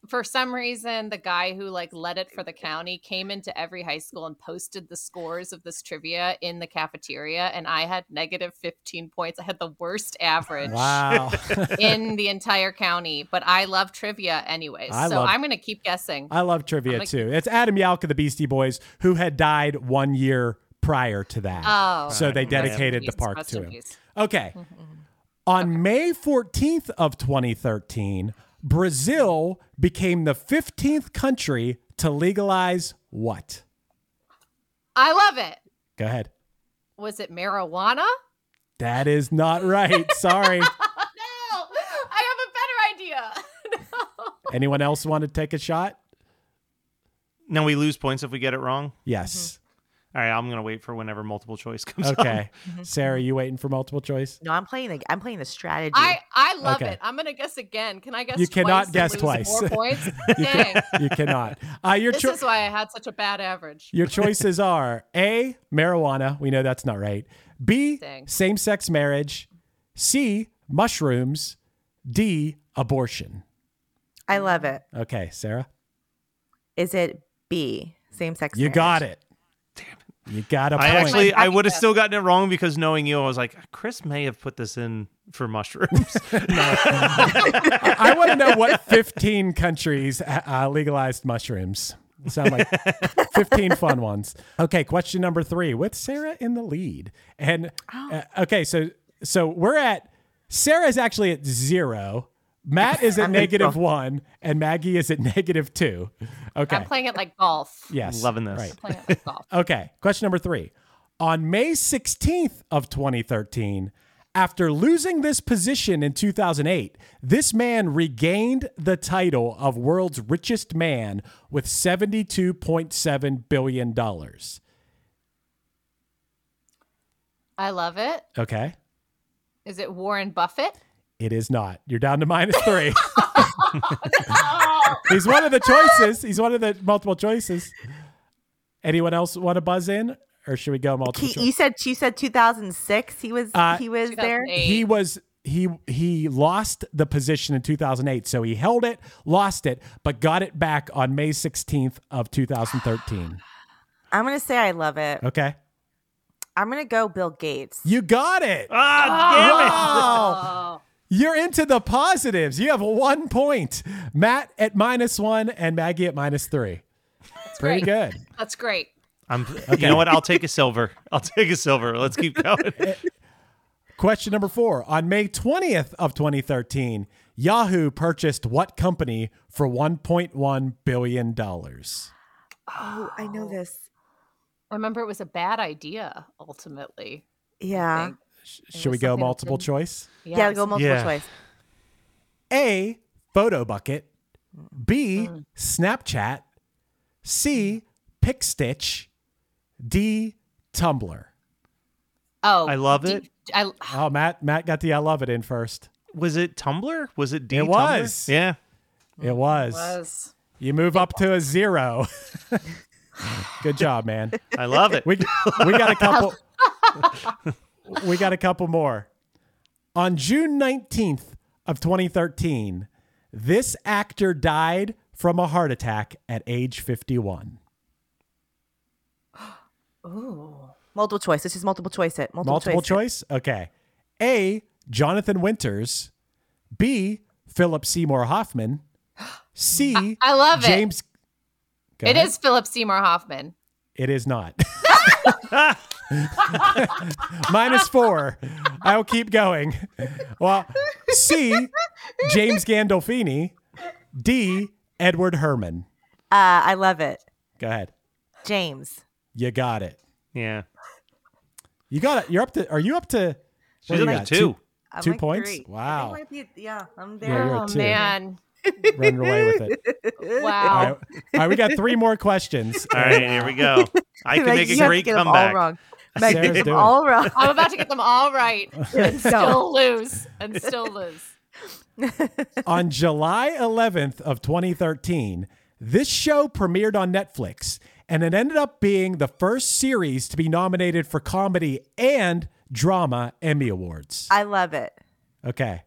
for some reason, the guy who like led it for the county came into every high school and posted the scores of this trivia in the cafeteria, and I had negative fifteen points. I had the worst average wow. in the entire county, but I love trivia anyways, I so love, I'm going to keep guessing. I love trivia gonna, too. It's Adam Yauch of the Beastie Boys, who had died one year prior to that, oh, so they dedicated the park to him. Peace. Okay. Mm-hmm. On okay. May fourteenth of twenty thirteen, Brazil became the fifteenth country to legalize what? I love it. Go ahead. Was it marijuana? That is not right. Sorry. No, I have a better idea. No. Anyone else want to take a shot? No, we lose points if we get it wrong. Yes. Mm-hmm. All right, I'm going to wait for whenever multiple choice comes up. Okay. Mm-hmm. Sarah, you waiting for multiple choice? No, I'm playing the I'm playing the strategy. I, I love okay. it. I'm going to guess again. Can I guess you twice? You cannot guess twice. Four points? you, can, you cannot. Uh, your this cho- is why I had such a bad average. Your choices are A, marijuana. We know that's not right. B, Dang. same-sex marriage. C, mushrooms. D, abortion. I love it. Okay, Sarah? Is it B, same-sex marriage? You got it. Damn it. You got a point. I actually, I would have still gotten it wrong because knowing you, I was like, Chris may have put this in for mushrooms. I want to know what fifteen countries uh, legalized mushrooms. Sound like fifteen fun ones. Okay, question number three with Sarah in the lead. And uh, okay, so so we're at, Sarah's actually at zero. Matt is at negative one, and Maggie is at negative two. Okay. I'm playing it like golf. Yes. Loving this. Right. I'm playing it like golf. Okay, question number three. On May sixteenth of twenty thirteen, after losing this position in two thousand eight, this man regained the title of world's richest man with seventy-two point seven billion dollars. I love it. Okay. Is it Warren Buffett? It is not. You're down to minus three. Oh, no. He's one of the choices. He's one of the multiple choices. Anyone else want to buzz in? Or should we go multiple? He, you said you said two thousand six. He was uh, he was there. He was he he lost the position in two thousand eight. So he held it, lost it, but got it back on May sixteenth of two thousand thirteen. I'm gonna say I love it. Okay. I'm gonna go Bill Gates. You got it. Ah, oh, damn it! Oh. You're into the positives. You have one point. Matt at minus one and Maggie at minus three. That's pretty great. Good. That's great. I'm, okay. You know what? I'll take a silver. I'll take a silver. Let's keep going. Question number four. On May twentieth of twenty thirteen, Yahoo purchased what company for one point one billion dollars? Oh, I know this. I remember it was a bad idea, ultimately. Yeah. Should we go multiple choice? Yeah, yeah, we go multiple yeah. choice. A, Photo Bucket. B, mm. Snapchat. C, Pickstitch. D, Tumblr. Oh, I love it. D, I, oh, Matt, Matt got the I love it in first. Was it Tumblr? Was it D? It Tumblr? was. Yeah, it was. It was. You move it up was. to a zero. Good job, man. I love it. We we got a couple. We got a couple more. On June nineteenth of twenty thirteen, this actor died from a heart attack at age fifty-one. Ooh. Multiple choice. This is multiple choice. It. Multiple, multiple choice. choice? Okay. A, Jonathan Winters. B, Philip Seymour Hoffman. C, I, I love James. It. Go it ahead. Is Philip Seymour Hoffman. It is not. Minus four. I'll keep going. Well, C, James Gandolfini. D, Edward Herman. Uh, I love it. Go ahead. James. You got it. Yeah. You got it. You're up to, are you up to? She's up to two. Two, two like points? Three. Wow. Be, yeah, I'm there. Yeah, oh, man. Running away with it. Wow. All right. All right, we got three more questions. All right, here we go. I can make, make a great comeback. All wrong. Make them doing. all wrong. I'm about to get them all right and still lose. And still lose. On July eleventh of twenty thirteen, this show premiered on Netflix, and it ended up being the first series to be nominated for comedy and drama Emmy Awards. I love it. Okay.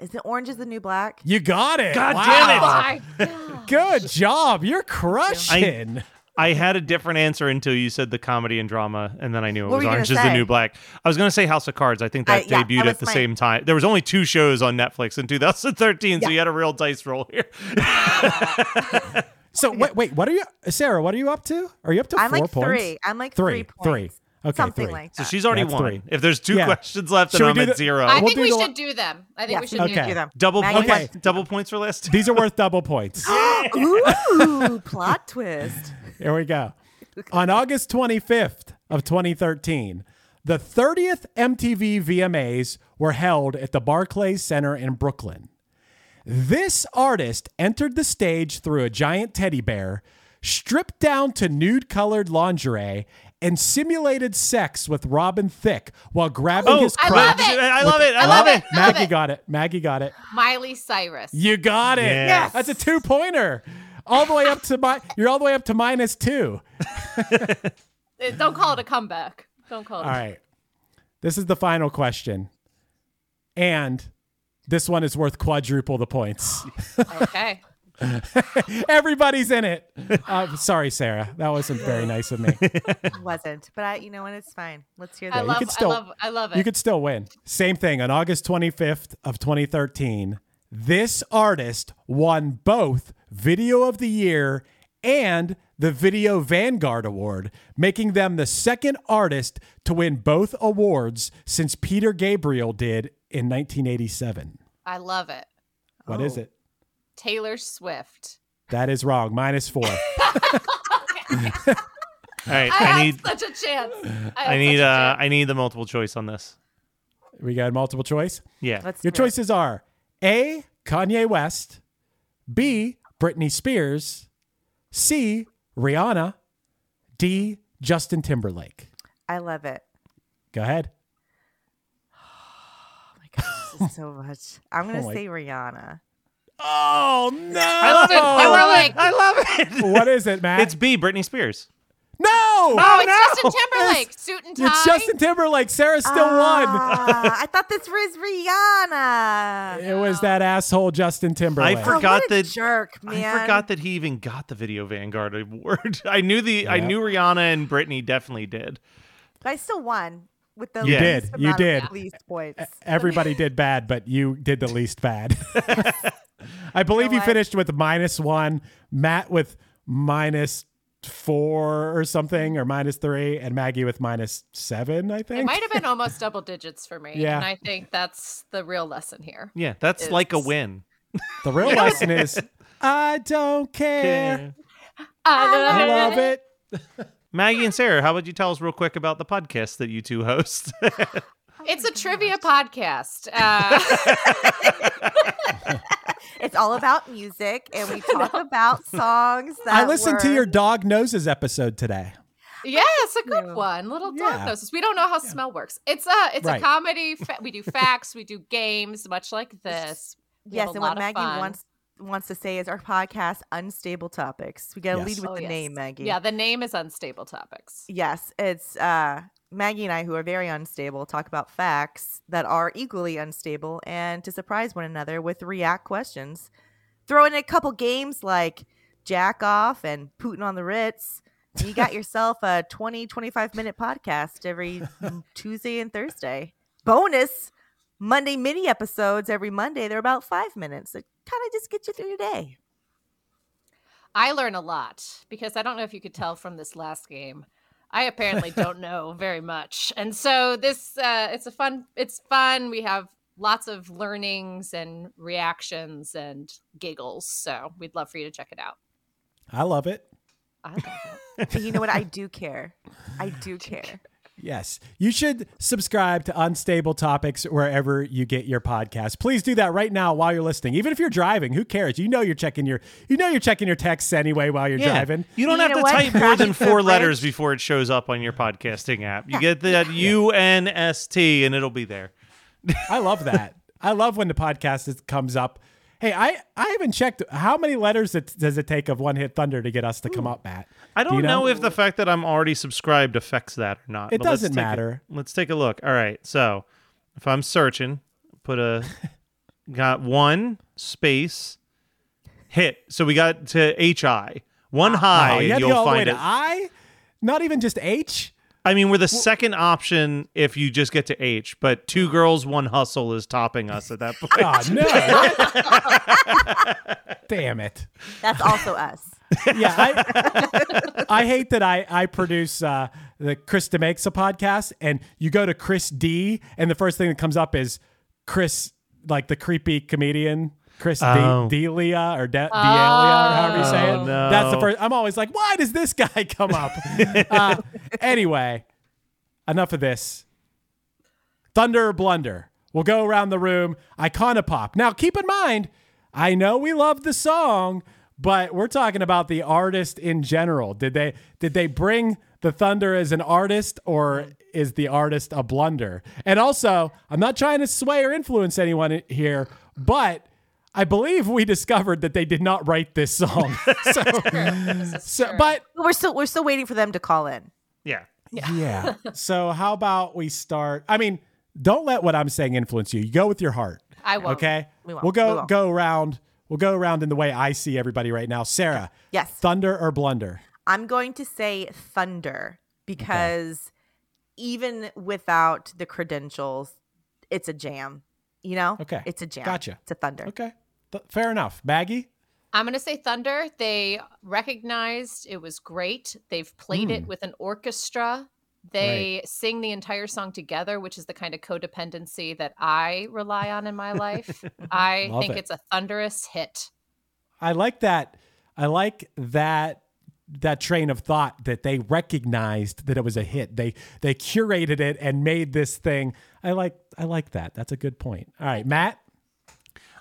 Is it Orange is the New Black? You got it. God wow. damn it. Good job. You're crushing. I, I had a different answer until you said the comedy and drama, and then I knew it what was Orange is say? the New Black. I was going to say House of Cards. I think that uh, yeah, debuted that at the my... same time. There was only two shows on Netflix in two thousand thirteen, yeah. so you had a real dice roll here. So wait, wait, what are you, Sarah, what are you up to? Are you up to I'm four like points? I'm like three. I'm like three points. Three. Okay, something three. like that. So she's already That's won. Three. If there's two yeah. questions left, then I'm at the, zero. I we'll think we should one. do them. I think yes. we should okay. do them. Double points. Okay. Double points for last. These are worth double points. Ooh, plot twist. Here we go. On August twenty-fifth of twenty thirteen, the thirtieth M T V V M As were held at the Barclays Center in Brooklyn. This artist entered the stage through a giant teddy bear, stripped down to nude-colored lingerie, and simulated sex with Robin Thicke while grabbing oh, his crotch. I love it! I love it! I love it! Maggie got it. Maggie got it. Miley Cyrus. You got it. Yes. That's a two-pointer. All the way up to my. You're all the way up to minus two. Don't call it a comeback. Don't call it. All right. This is the final question, and this one is worth quadruple the points. Okay. Everybody's in it. Uh, sorry, Sarah. That wasn't very nice of me. It wasn't, but I, you know what? It's fine. Let's hear that. I love, you could still, I love, I love it. You could still win. Same thing. On August twenty-fifth of twenty thirteen, this artist won both Video of the Year and the Video Vanguard Award, making them the second artist to win both awards since Peter Gabriel did in nineteen eighty-seven. I love it. What oh. is it? Taylor Swift. That is wrong. Minus four. All right, I, I need such a chance. I, I need. Uh, chance. I need the multiple choice on this. We got multiple choice. Yeah. Let's Your choices it. are A. Kanye West, B. Britney Spears, C. Rihanna, D. Justin Timberlake. I love it. Go ahead. Oh my gosh, this is so much. I'm gonna oh say Rihanna. Oh no! I love it. I love, like, it. I love it. What is it, Matt? It's B. Britney Spears. No! Oh, oh it's no! Justin Timberlake. It's, Suit and tie. It's Justin Timberlake. Sarah still uh, won. I thought this was Rihanna. It no. was that asshole Justin Timberlake. I forgot oh, that jerk, man. I forgot that he even got the Video Vanguard Award. I knew the. Yeah. I knew Rihanna and Britney definitely did. But I still won. With the you least did. You did. Least points. Everybody did bad, but you did the least bad. I believe you, know you finished with minus one, Matt with minus four or something, or minus three, and Maggie with minus seven, I think. It might have been almost double digits for me. Yeah. And I think that's the real lesson here. Yeah, that's is... like a win. The real lesson is, I don't care. care. I love, I love it. it. Maggie and Sarah, how would you tell us real quick about the podcast that you two host? It's a trivia podcast. Uh... It's all about music, and we talk no. about songs that I listened were... to your dog noses episode today. Yeah, it's a good one. Little dog yeah. noses. We don't know how yeah. smell works. It's a it's right. a comedy. Fa- we do facts. We do games, much like this. We yes, and what Maggie fun. wants wants to say is our podcast, Unstable Topics. We got to yes. lead with oh, the yes. name, Maggie. Yeah, the name is Unstable Topics. Yes, it's... uh Maggie and I, who are very unstable, talk about facts that are equally unstable and to surprise one another with react questions. Throw in a couple games like Jack Off and Putin on the Ritz. You got yourself a twenty, twenty-five minute podcast every Tuesday and Thursday. Bonus Monday mini episodes every Monday. They're about five minutes. That kind of just gets you through your day. I learn a lot because I don't know if you could tell from this last game. I apparently don't know very much. And so this, uh, it's a fun, it's fun. We have lots of learnings and reactions and giggles. So we'd love for you to check it out. I love it. I love it. You know what? I do care. I do care. Yes. You should subscribe to Unstable Topics wherever you get your podcast. Please do that right now while you're listening. Even if you're driving, who cares? You know you're checking your you know you're checking your texts anyway while you're yeah. driving. You don't you have to what? type more than four letters before it shows up on your podcasting app. You get that U N S T and it'll be there. I love that. I love when the podcast comes up. Hey, I, I haven't checked how many letters it, does it take of One Hit Thunder to get us to come up, Matt? I don't Do you know? know if the fact that I'm already subscribed affects that or not. It but doesn't let's matter. A, let's take a look. All right. So if I'm searching, put a, got one space hit. So we got to H I. One high, oh, you and you'll all find it. I? Not even just H? I mean, we're the well, second option if you just get to H, but Two Girls, One Hustle is topping us at that point. Oh, no. Damn it. That's also us. Yeah, I, I hate that I I produce uh, the Chris DeMakes a podcast, and you go to Chris D, and the first thing that comes up is Chris, like the creepy comedian. Chris oh. D- Delia or De- oh. Delia or however you say it. Oh, no. That's the first. I'm always like, why does this guy come up? uh, anyway, enough of this. Thunder or blunder. We'll go around the room. Icona Pop. Now, keep in mind, I know we love the song, but we're talking about the artist in general. Did they did they bring the thunder as an artist, or is the artist a blunder? And also, I'm not trying to sway or influence anyone here, but I believe we discovered that they did not write this song. So, this so but we're still we're still waiting for them to call in. Yeah. Yeah. yeah. So how about we start? I mean, don't let what I'm saying influence you. You go with your heart. I won't. Okay. We won't. We'll go we won't. go around. We'll go around in the way I see everybody right now. Sarah. Yes. Thunder or blunder? I'm going to say thunder because okay. even without the credentials, it's a jam. You know? Okay. It's a jam. Gotcha. It's a thunder. Okay. Fair enough. Maggie? I'm going to say thunder. They recognized it was great. They've played mm. it with an orchestra. They right. sing the entire song together, which is the kind of codependency that I rely on in my life. I Love think it. It's a thunderous hit. I like that. I like that. That train of thought that they recognized that it was a hit. They they curated it and made this thing. I like I like that. That's a good point. All right, Matt?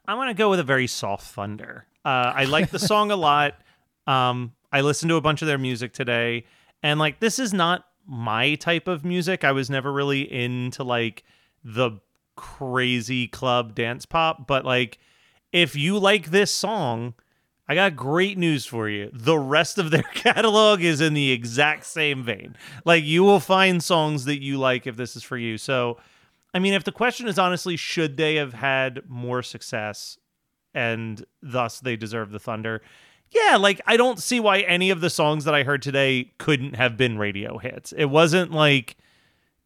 I want to go with a very soft thunder. Uh, I like the song a lot. Um, I listened to a bunch of their music today, and like this is not my type of music. I was never really into like the crazy club dance pop, but like if you like this song, I got great news for you. The rest of their catalog is in the exact same vein. Like, you will find songs that you like if this is for you. So, I mean, if the question is honestly, should they have had more success and thus they deserve the thunder? Yeah, like, I don't see why any of the songs that I heard today couldn't have been radio hits. It wasn't like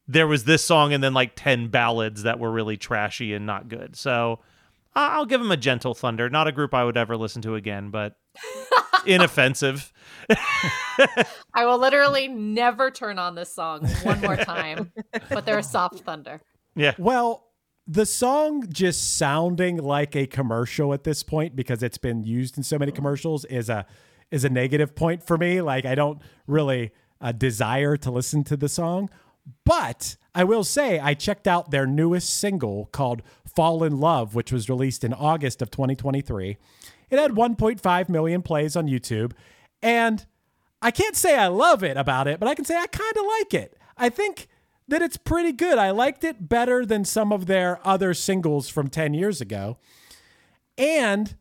there was this song and then like ten ballads that were really trashy and not good. So I'll give him a gentle thunder. Not a group I would ever listen to again, but inoffensive. I will literally never turn on this song one more time, but they're a soft thunder. Yeah. Well, the song just sounding like a commercial at this point, because it's been used in so many commercials, is a is a negative point for me. Like, I don't really uh, desire to listen to the song. But I will say I checked out their newest single called Fall in Love, which was released in August of twenty twenty-three. It had one point five million plays on YouTube. And I can't say I love it about it, but I can say I kind of like it. I think that it's pretty good. I liked it better than some of their other singles from ten years ago. And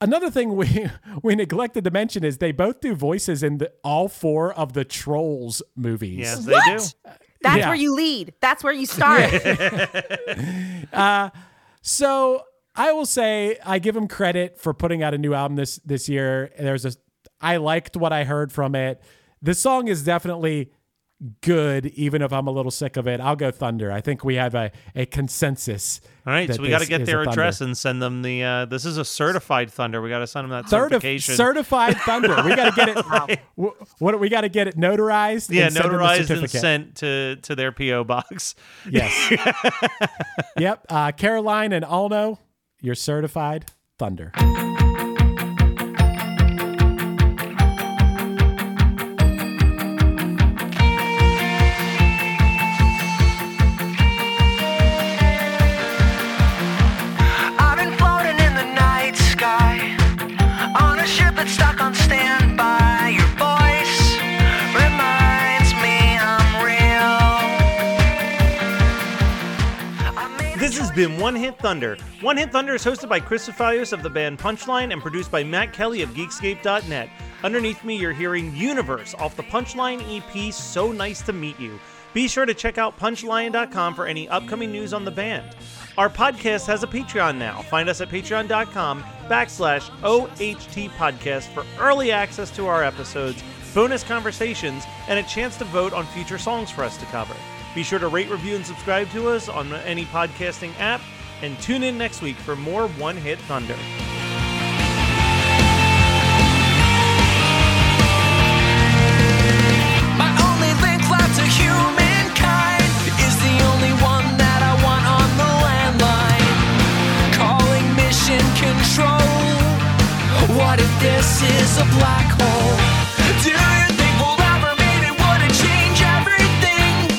another thing we we neglected to mention is they both do voices in the, all four of the Trolls movies. Yes, they what? do. That's yeah. where you lead. That's where you start. uh, so I will say I give them credit for putting out a new album this this year. There's a I liked what I heard from it. This song is definitely good, even if I'm a little sick of it. I'll go thunder. I think we have a, a consensus. All right, so we got to get their address and send them the. Uh, this is a certified thunder. We got to send them that Certi- certification. Certified thunder. We got to get it. Like, what we got to get it notarized. Yeah, and notarized send and sent to to their P O box. Yes. Yep. Uh, Caroline and Alno, you're certified thunder. Been One Hit Thunder. One Hit Thunder is hosted by Chris Cephalios of the band Punchline and produced by Matt Kelly of Geekscape dot net. Underneath me, you're hearing Universe off the Punchline E P, So Nice to Meet You. Be sure to check out punchline dot com for any upcoming news on the band. Our podcast has a Patreon now. Find us at patreon.com backslash OHT podcast for early access to our episodes, bonus conversations, and a chance to vote on future songs for us to cover. Be sure to rate, review, and subscribe to us on any podcasting app, and tune in next week for more One Hit Thunder. humankind is the only one that I want on the landline. Calling mission control. What if this is a black hole? Do you think we'll ever meet and would it change everything?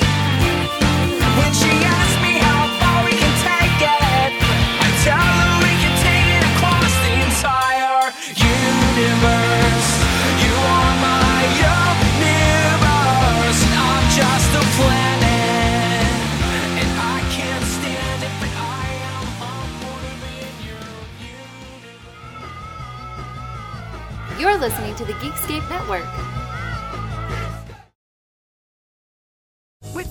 When she asked me how far we can take it, I tell her we can take it across the entire universe. You are my universe, and I'm just a planet. And I can't stand it, but I am hungry in your universe. You're listening to the Geekscape Network. With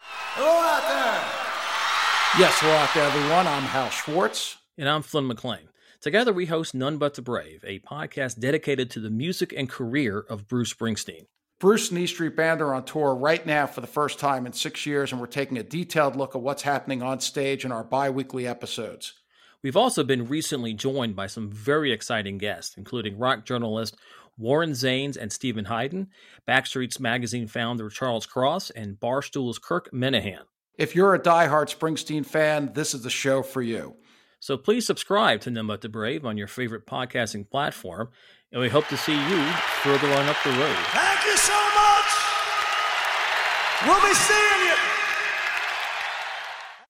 Hello out there! Yes, we're out there, everyone. I'm Hal Schwartz. And I'm Flynn McLean. Together we host None But the Brave, a podcast dedicated to the music and career of Bruce Springsteen. Bruce and E Street Band are on tour right now for the first time in six years, and we're taking a detailed look at what's happening on stage in our bi-weekly episodes. We've also been recently joined by some very exciting guests, including rock journalist Warren Zanes and Stephen Hyden, Backstreet's Magazine founder Charles Cross, and Barstool's Kirk Menahan. If you're a diehard Springsteen fan, this is the show for you. So please subscribe to None But the Brave on your favorite podcasting platform, and we hope to see you further on up the road. Thank you so much! We'll be seeing you!